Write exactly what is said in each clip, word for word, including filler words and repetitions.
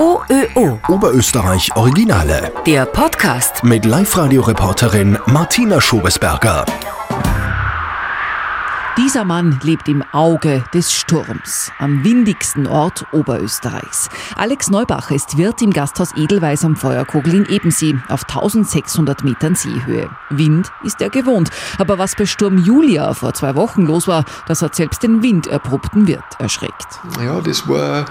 O Ö O. Oberösterreich Originale. Der Podcast mit Live-Radio-Reporterin Martina Schobesberger. Dieser Mann lebt im Auge des Sturms, am windigsten Ort Oberösterreichs. Alex Neubach ist Wirt im Gasthaus Edelweiß am Feuerkogel in Ebensee auf eintausendsechshundert Metern Seehöhe. Wind ist er gewohnt, aber was bei Sturm Julia vor zwei Wochen los war, das hat selbst den winderprobten Wirt erschreckt. Ja, das war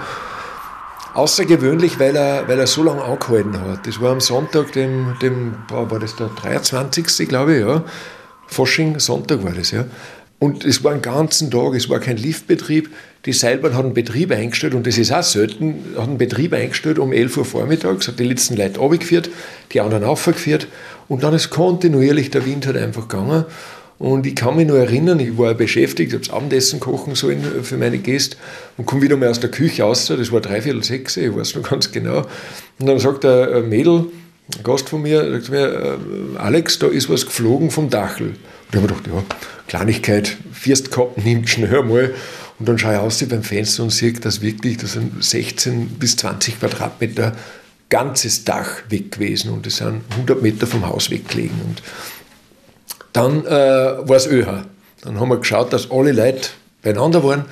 außergewöhnlich, weil er, weil er so lange angehalten hat. Das war am Sonntag, dem, dem war das der dreiundzwanzigste glaube ich, ja. Fasching, Sonntag war das, ja. Und es war einen ganzen Tag, es war kein Liftbetrieb. Die Seilbahn hat einen Betrieb eingestellt, und das ist auch selten, hat einen Betrieb eingestellt um elf Uhr vormittags, hat die letzten Leute runtergeführt, die anderen aufgeführt, und dann ist kontinuierlich der Wind halt einfach gegangen. Und ich kann mich noch erinnern, ich war beschäftigt, habe das Abendessen kochen sollen für meine Gäste und komme wieder mal aus der Küche raus, das war dreiviertel sechs, ich weiß noch ganz genau. Und dann sagt ein Mädel, ein Gast von mir, sagt mir, Alex, da ist was geflogen vom Dachel. Und ich habe mir gedacht, ja, Kleinigkeit, Firstkappen nimmt schnell mal. Und dann schaue ich aus beim Fenster und sehe, dass wirklich, das sind sechzehn bis zwanzig Quadratmeter ganzes Dach weg gewesen. Und das sind hundert Meter vom Haus weggelegen. Und dann äh, war es Öha. Dann haben wir geschaut, dass alle Leute beieinander waren,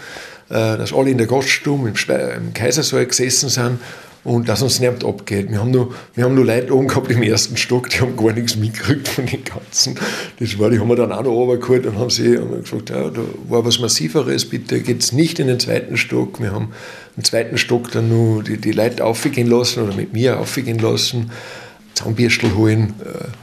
äh, dass alle in der Gaststube, im, Spe- im Kaisersaal gesessen sind. Und dass uns niemand abgeht. Wir haben nur, wir haben nur Leute oben gehabt im ersten Stock, die haben gar nichts mitgekriegt von den Ganzen. Das war, die haben wir dann auch noch runtergeholt und haben sie haben gesagt, ja, da war was Massiveres, bitte geht's nicht in den zweiten Stock. Wir haben im zweiten Stock dann nur die, die Leute aufgehen lassen oder mit mir aufgehen lassen, Zahnbürstel holen,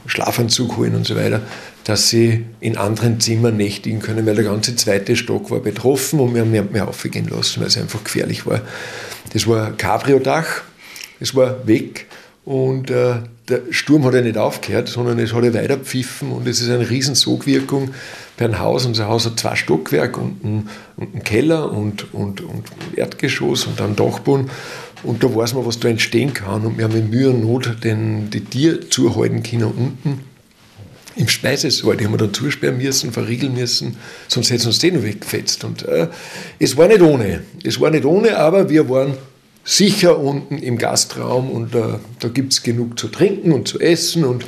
Schlafanzug holen und so weiter, dass sie in anderen Zimmern nächtigen können, weil der ganze zweite Stock war betroffen und wir haben niemand mehr aufgehen lassen, weil es einfach gefährlich war. Das war ein Cabrio-Dach. Es war weg, und äh, der Sturm hat ja nicht aufgehört, sondern es hat ja weiter pfiffen, und es ist eine riesen Sogwirkung bei einem Haus. Unser Haus hat zwei Stockwerke und einen, und einen Keller und, und, und Erdgeschoss und einen Dachboden, und da weiß man, was da entstehen kann, und wir haben mit Mühe und Not den, die Tiere zuhalten können unten im Speisesaal. Die haben wir dann zusperren müssen, verriegeln müssen, sonst hätten sie uns den noch weggefetzt. Und äh, es war nicht ohne, es war nicht ohne, aber wir waren sicher unten im Gastraum, und äh, da gibt es genug zu trinken und zu essen, und,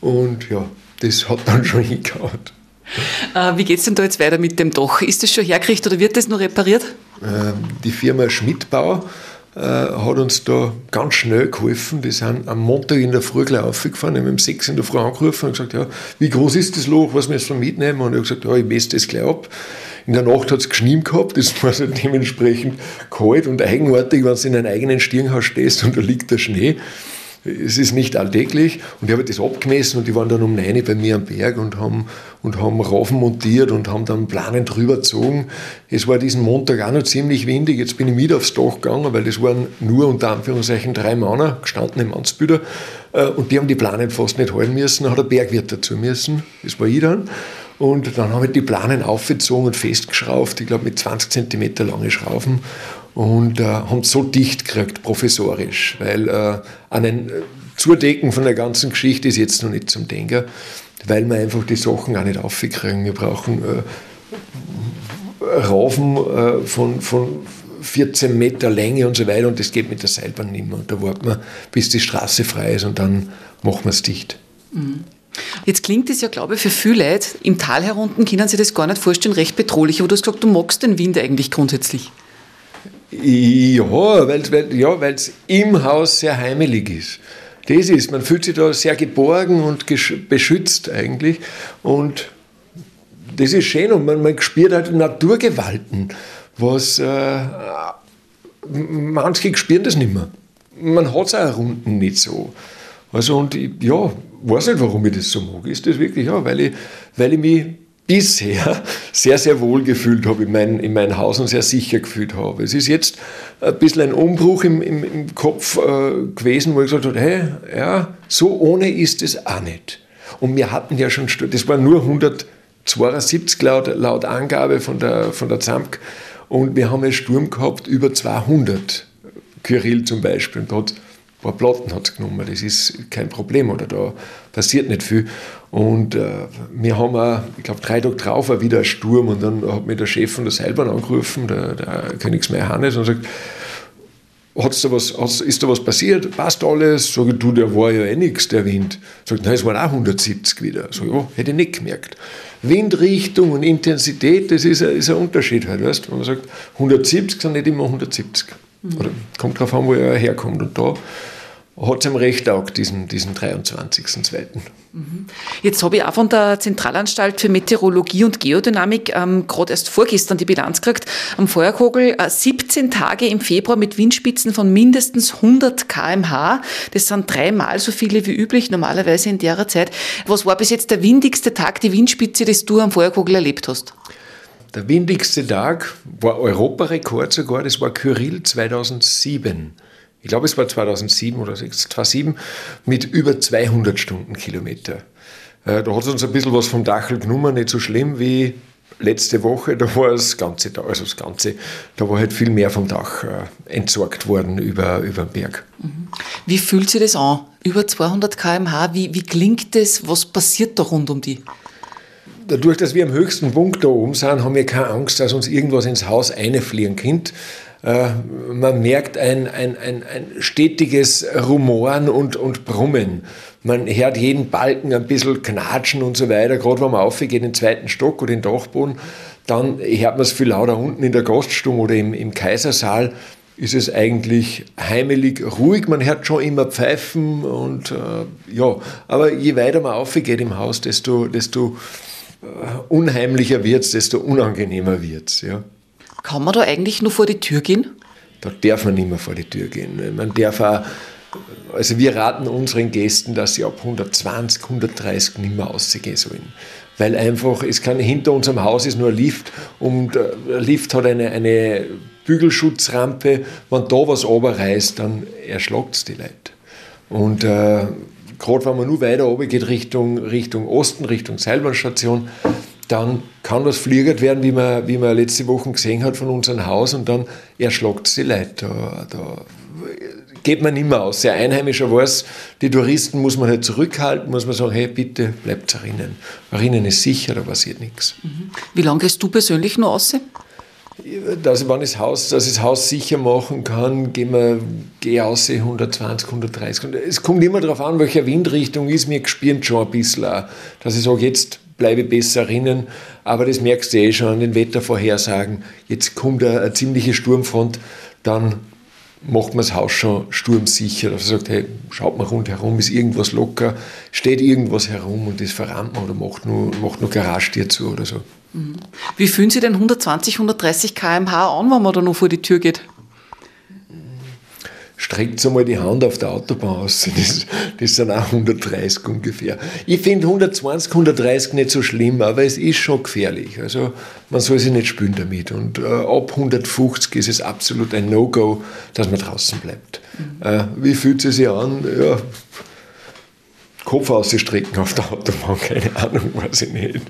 und ja, das hat dann schon hingehaut. Äh, wie geht es denn da jetzt weiter mit dem Dach? Ist das schon hergerichtet oder wird das noch repariert? Äh, die Firma Schmidtbau äh, hat uns da ganz schnell geholfen. Die sind am Montag in der Früh gleich aufgefahren, haben um sechs in der Früh angerufen und gesagt, ja, wie groß ist das Loch, was wir jetzt mitnehmen? Und ich habe gesagt, ja, ich messe das gleich ab. In der Nacht hat es geschnien gehabt, das war so dementsprechend kalt und eigenartig, wenn du in deinem eigenen Stirnhaus stehst und da liegt der Schnee. Es ist nicht alltäglich, und ich habe das abgemessen, und die waren dann um neun bei mir am Berg und haben, und haben Rafen montiert und haben dann Planen drüber gezogen. Es war diesen Montag auch noch ziemlich windig, jetzt bin ich mit aufs Dach gegangen, weil das waren nur unter Anführungszeichen drei Männer, gestandene Mannsbilder, und die haben die Planen fast nicht halten müssen, da hat der Bergwirt dazu müssen, das war ich dann. Und dann haben wir die Planen aufgezogen und festgeschraubt, ich glaube mit zwanzig Zentimeter lange Schrauben, und äh, haben es so dicht gekriegt, professorisch, weil äh, an ein Zudecken von der ganzen Geschichte ist jetzt noch nicht zum Denken, weil wir einfach die Sachen auch nicht aufkriegen. Wir brauchen äh, Rafen äh, von, von vierzehn Meter Länge und so weiter, und das geht mit der Seilbahn nicht mehr. Und da warten wir, bis die Straße frei ist, und dann machen wir es dicht. Mhm. Jetzt klingt es ja, glaube ich, für viele Leute im Tal herunten, können Sie das gar nicht vorstellen, recht bedrohlich. Aber du hast gesagt, du magst den Wind eigentlich grundsätzlich. Ja, weil, weil, ja, weil es im Haus sehr heimelig ist. Das ist, man fühlt sich da sehr geborgen und gesch- beschützt eigentlich. Und das ist schön, und man, man spürt halt Naturgewalten, was äh, manche spüren das nicht mehr. Man hat es auch unten nicht so. Also, und ich, ja, weiß nicht, warum ich das so mag. Ist das wirklich, ja, weil ich, weil ich mich bisher sehr, sehr wohl gefühlt habe in mein, in mein Haus und sehr sicher gefühlt habe. Es ist jetzt ein bisschen ein Umbruch im, im, im Kopf äh, gewesen, wo ich gesagt habe, hey, ja, so ohne ist es auch nicht. Und wir hatten ja schon, das waren nur hundertzweiundsiebzig laut, laut Angabe von der, von der Z A M G, und wir haben einen Sturm gehabt über zweihundert, Kyrill zum Beispiel, und da hat ein paar Platten hat es genommen, das ist kein Problem, oder da passiert nicht viel. Und äh, wir haben auch, ich glaube, drei Tage drauf war wieder ein Sturm, und dann hat mich der Chef von der Seilbahn angerufen, der, der Königsmeier Hannes, und sagt, Hat's da was, hat's, ist da was passiert? Passt alles? Sag ich, du, der war ja eh nix, der Wind. Sagt, nein, es waren auch hundertsiebzig wieder. Sag ich, ja, hätte ich nicht gemerkt. Windrichtung und Intensität, das ist ein, ist ein Unterschied halt, weißt du? Wenn man sagt, hundertsiebzig sind nicht immer hundertsiebzig. Mhm. Oder, kommt drauf an, wo er herkommt. Und da hat es ihm recht taugt, diesen, diesen dreiundzwanzigsten zweiten Jetzt habe ich auch von der Zentralanstalt für Meteorologie und Geodynamik ähm, gerade erst vorgestern die Bilanz gekriegt, am Feuerkogel äh, siebzehn Tage im Februar mit Windspitzen von mindestens hundert Kilometer pro Stunde. Das sind dreimal so viele wie üblich, normalerweise in der Zeit. Was war bis jetzt der windigste Tag, die Windspitze, das du am Feuerkogel erlebt hast? Der windigste Tag war Europarekord sogar, das war Kyrill zweitausendsieben. Ich glaube, es war zweitausendsieben oder zweitausendsieben, mit über zweihundert Stundenkilometer. Äh, da hat es uns ein bisschen was vom Dachl genommen, nicht so schlimm wie letzte Woche. Da war das ganze, also das ganze, da war halt viel mehr vom Dach äh, entsorgt worden über, über den Berg. Wie fühlt sich das an? Über zweihundert Kilometer pro Stunde, wie, wie klingt das? Was passiert da rund um die? Dadurch, dass wir am höchsten Punkt da oben sind, haben wir keine Angst, dass uns irgendwas ins Haus reinfliegen könnte. Man merkt ein, ein, ein, ein stetiges Rumoren und, und Brummen. Man hört jeden Balken ein bisschen knatschen und so weiter. Gerade wenn man aufgeht in den zweiten Stock oder in den Dachboden, dann hört man es viel lauter unten in der Gaststube oder im, im Kaisersaal. Ist es eigentlich heimelig ruhig. Man hört schon immer Pfeifen und äh, ja. Aber je weiter man aufgeht im Haus, desto, desto äh, unheimlicher wird es, desto unangenehmer wird es, ja. Kann man da eigentlich nur vor die Tür gehen? Da darf man nicht mehr vor die Tür gehen. Man darf auch, also wir raten unseren Gästen, dass sie ab hundertzwanzig, hundertdreißig nicht mehr rausgehen sollen. Weil einfach, es kann, hinter unserem Haus ist nur ein Lift und der Lift hat eine, eine Bügelschutzrampe. Wenn da was runterreißt, dann erschlagt es die Leute. Und äh, gerade wenn man nur weiter runter geht, Richtung, Richtung Osten, Richtung Seilbahnstation, dann kann das fliegert werden, wie man, wie man letzte Woche gesehen hat von unserem Haus, und dann erschlagt es die Leute. Da, da geht man nicht mehr aus. Der Einheimischer weiß, die Touristen muss man halt zurückhalten, muss man sagen, hey, bitte bleibt drinnen. Drinnen ist sicher, da passiert nichts. Wie lange gehst du persönlich noch raus? Dass ich, wenn ich das Haus, dass ich das Haus sicher machen kann, gehen wir, gehe aus hundertzwanzig, hundertdreißig. Und es kommt immer darauf an, welche Windrichtung ist. Wir spüren schon ein bisschen auch, dass ich sage, jetzt bleibe besser drinnen, aber das merkst du eh schon an den Wettervorhersagen. Jetzt kommt eine, eine ziemliche Sturmfront, dann macht man das Haus schon sturmsicher. Also sagt, hey, schaut mal rundherum, ist irgendwas locker, steht irgendwas herum und das verrammt man oder macht nur, macht nur Garagentier zu oder so. Wie fühlen Sie denn hundertzwanzig, hundertdreißig Kilometer pro Stunde an, wenn man da noch vor die Tür geht? Streckt einmal die Hand auf der Autobahn aus. Das, das sind auch hundertdreißig ungefähr. Ich finde hundertzwanzig, hundertdreißig nicht so schlimm, aber es ist schon gefährlich. Also man soll sich nicht spülen damit. Und äh, ab hundertfünfzig ist es absolut ein No-Go, dass man draußen bleibt. Mhm. Äh, wie fühlt es sich an? Ja, Kopf auszustrecken auf der Autobahn, keine Ahnung, weiß ich nicht.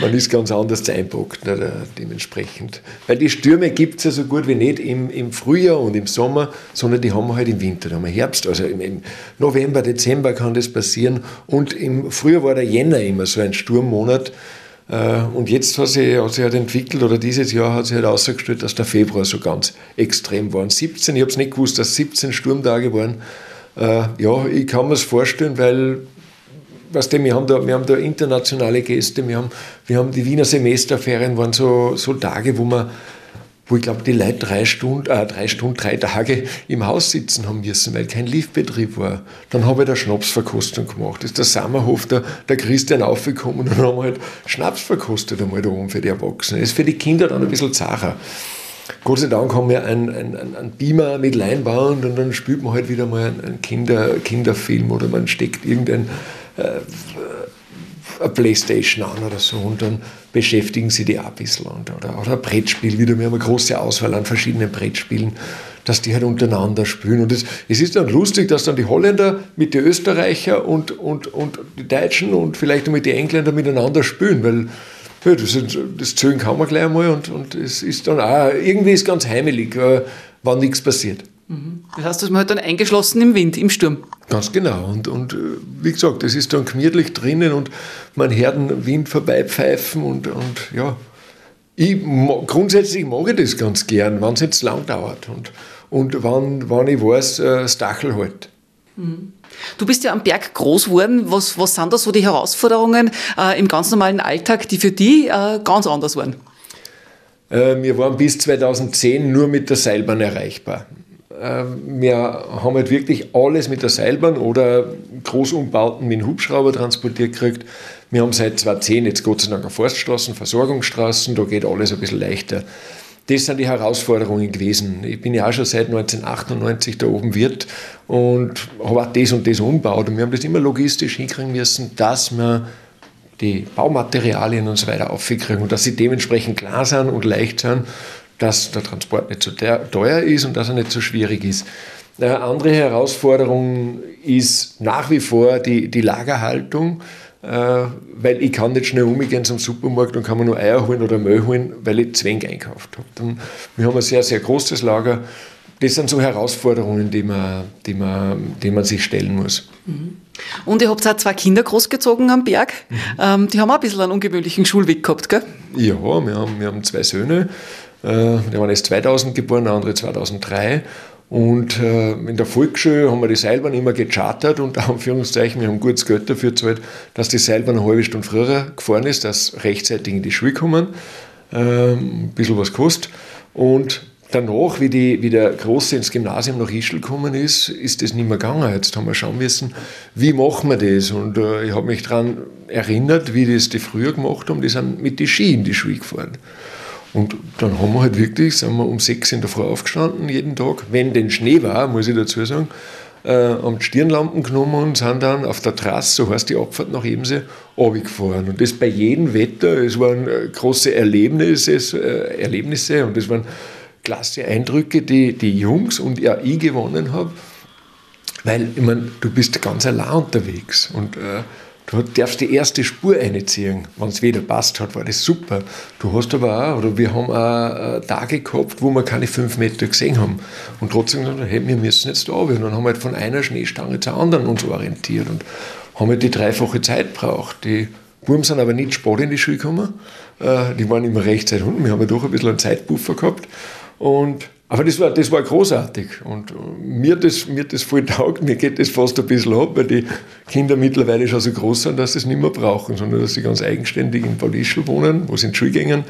Man ist ganz anders einpackt, ne, dementsprechend. Weil die Stürme gibt es ja so gut wie nicht im, im Frühjahr und im Sommer, sondern die haben wir halt im Winter, da haben wir Herbst. Also im, im November, Dezember kann das passieren. Und im Frühjahr war der Jänner immer so ein Sturmmonat. Und jetzt hat sich, hat sich halt entwickelt, oder dieses Jahr hat sich halt herausgestellt, dass der Februar so ganz extrem war. siebzehn, ich habe es nicht gewusst, dass siebzehn Sturmtage waren. Ja, ich kann mir es vorstellen, weil... Weißt du, wir haben da, wir haben da internationale Gäste, wir haben, wir haben die Wiener Semesterferien, waren so, so Tage, wo man, wo ich glaube, die Leute drei Stunden, äh, drei Stunden, drei Tage im Haus sitzen haben müssen, weil kein Liftbetrieb war. Dann habe ich da Schnapsverkostung gemacht. Das ist der Sommerhof, der, der Christian aufgekommen, und dann haben wir halt Schnaps verkostet einmal da oben für die Erwachsenen. Das ist für die Kinder dann ein bisschen zacher. Gott sei Dank haben wir einen, einen, einen Beamer mit Leinwand, und dann spielt man halt wieder mal einen Kinder, Kinderfilm, oder man steckt irgendein eine Playstation an oder so, und dann beschäftigen sie die auch ein bisschen, und, oder, oder ein Brettspiel, wieder, wir haben eine große Auswahl an verschiedenen Brettspielen, dass die halt untereinander spielen, und es, es ist dann lustig, dass dann die Holländer mit den Österreicher und, und, und die Deutschen und vielleicht auch mit den Engländern miteinander spielen, weil ja, das, das zählen kann man gleich einmal, und, und es ist dann auch, irgendwie ist ganz heimelig, wenn nichts passiert. Das heißt, dass man halt dann eingeschlossen im Wind, im Sturm. Ganz genau. Und, und wie gesagt, es ist dann gemütlich drinnen und man hört den Wind vorbeipfeifen. Und, und ja, ich, grundsätzlich mag ich das ganz gern, wenn es jetzt lang dauert. Und, und wann, wann ich weiß, das Dachl halt. Mhm. Du bist ja am Berg groß geworden. Was, was sind da so die Herausforderungen äh, im ganz normalen Alltag, die für dich äh, ganz anders waren? Äh, wir waren bis zweitausendzehn nur mit der Seilbahn erreichbar. Äh, wir haben halt wirklich alles mit der Seilbahn oder Großumbauten mit dem Hubschrauber transportiert gekriegt. Wir haben seit zweitausendzehn jetzt Gott sei Dank eine Forststraßen, Versorgungsstraßen, da geht alles ein bisschen leichter. Das sind die Herausforderungen gewesen. Ich bin ja auch schon seit neunzehnhundertachtundneunzig da oben Wirt und habe auch das und das umgebaut. Und wir haben das immer logistisch hinkriegen müssen, dass wir die Baumaterialien und so weiter aufkriegen und dass sie dementsprechend klar sind und leicht sind, dass der Transport nicht so teuer ist und dass er nicht so schwierig ist. Eine andere Herausforderung ist nach wie vor die, die Lagerhaltung. Weil ich kann nicht schnell umgehen zum Supermarkt und kann mir nur Eier holen oder Mehl holen, weil ich Zwänge einkauft habe. Wir haben ein sehr, sehr großes Lager. Das sind so Herausforderungen, die man, die man, die man sich stellen muss. Und ihr habt auch zwei Kinder großgezogen am Berg. Mhm. Ähm, die haben auch ein bisschen einen ungewöhnlichen Schulweg gehabt, gell? Ja, wir haben, wir haben zwei Söhne. Äh, der eine ist zweitausend geboren, der andere zweitausenddrei. Und äh, in der Volksschule haben wir die Seilbahn immer gechartert und Anführungszeichen, wir haben gutes Geld dafür gezahlt, dass die Seilbahn eine halbe Stunde früher gefahren ist, dass rechtzeitig in die Schule kommen, ähm, ein bisschen was kostet. Und danach, wie, die, wie der Große ins Gymnasium nach Ischl gekommen ist, ist das nicht mehr gegangen. Jetzt haben wir schauen müssen, wie machen wir das? Und äh, ich habe mich daran erinnert, wie das die früher gemacht haben, die sind mit den Ski in die Schule gefahren. Und dann haben wir halt wirklich, sind wir um sechs in der Früh aufgestanden, jeden Tag, wenn denn Schnee war, muss ich dazu sagen, äh, haben die Stirnlampen genommen und sind dann auf der Trasse, so heißt die Abfahrt nach Ebensee, runtergefahren. Und das bei jedem Wetter, es waren große Erlebnisse, äh, Erlebnisse und es waren klasse Eindrücke, die die Jungs und ja, ich gewonnen habe, weil, ich meine, du bist ganz allein unterwegs und äh, du darfst die erste Spur einziehen. Wenn es wieder passt hat, war das super. Du hast aber auch, oder wir haben auch Tage gehabt, wo wir keine fünf Meter gesehen haben. Und trotzdem gesagt, hey, wir müssen jetzt da werden. Und dann haben wir halt von einer Schneestange zur anderen uns orientiert und haben halt die dreifache Zeit gebraucht. Die Buben sind aber nicht spät in die Schule gekommen. Die waren immer rechtzeitig unten. Wir haben ja doch ein bisschen einen Zeitpuffer gehabt. Und aber das war, das war großartig und mir das, mir das voll taugt, mir geht das fast ein bisschen ab, weil die Kinder mittlerweile schon so groß sind, dass sie es nicht mehr brauchen, sondern dass sie ganz eigenständig in Paulischl wohnen, wo sie in die Schule gingen.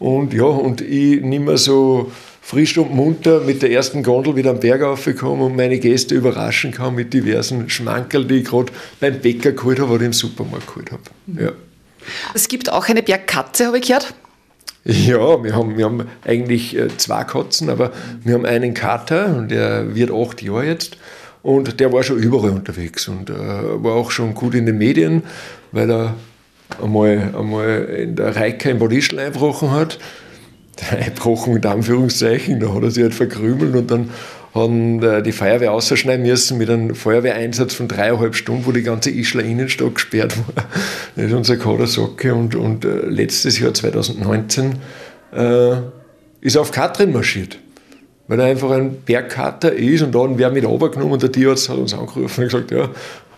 Und ja, und ich nicht mehr so frisch und munter mit der ersten Gondel wieder am Berg raufgekommen und meine Gäste überraschen kann mit diversen Schmankerl, die ich gerade beim Bäcker geholt habe oder im Supermarkt geholt habe. Ja. Es gibt auch eine Bergkatze, habe ich gehört. Ja, wir haben, wir haben eigentlich zwei Katzen, aber wir haben einen Kater und der wird acht Jahre jetzt und der war schon überall unterwegs und äh, war auch schon gut in den Medien, weil er einmal, einmal in der Reika in Bad Ischl einbrochen hat. Einbrochen mit Anführungszeichen, da hat er sich halt verkrümelt und dann haben die Feuerwehr ausschneiden müssen mit einem Feuerwehreinsatz von dreieinhalb Stunden, wo die ganze Ischler Innenstadt gesperrt war. Das ist unser Kader Socke. Und, und äh, letztes Jahr, zweitausendneunzehn, äh, ist er auf Katrin marschiert, weil er einfach ein Bergkater ist. Und dann werden wir mit runtergenommen und der Tierarzt hat uns angerufen und gesagt, ja,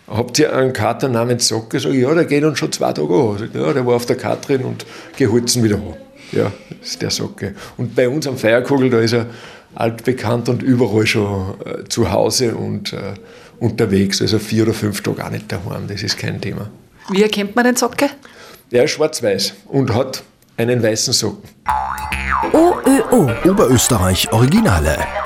habt ihr einen Kater namens Socke? Sag ich, ja, der geht uns schon zwei Tage an. Sag, ja, der war auf der Katrin und geholzen wieder an. Ja, das ist der Socke. Und bei uns am Feuerkogel, da ist er altbekannt und überall schon äh, zu Hause und äh, unterwegs. Also vier oder fünf Tage auch nicht daheim, das ist kein Thema. Wie erkennt man den Socke? Er ist schwarz-weiß und hat einen weißen Socken. O Ö O Oberösterreich Originale.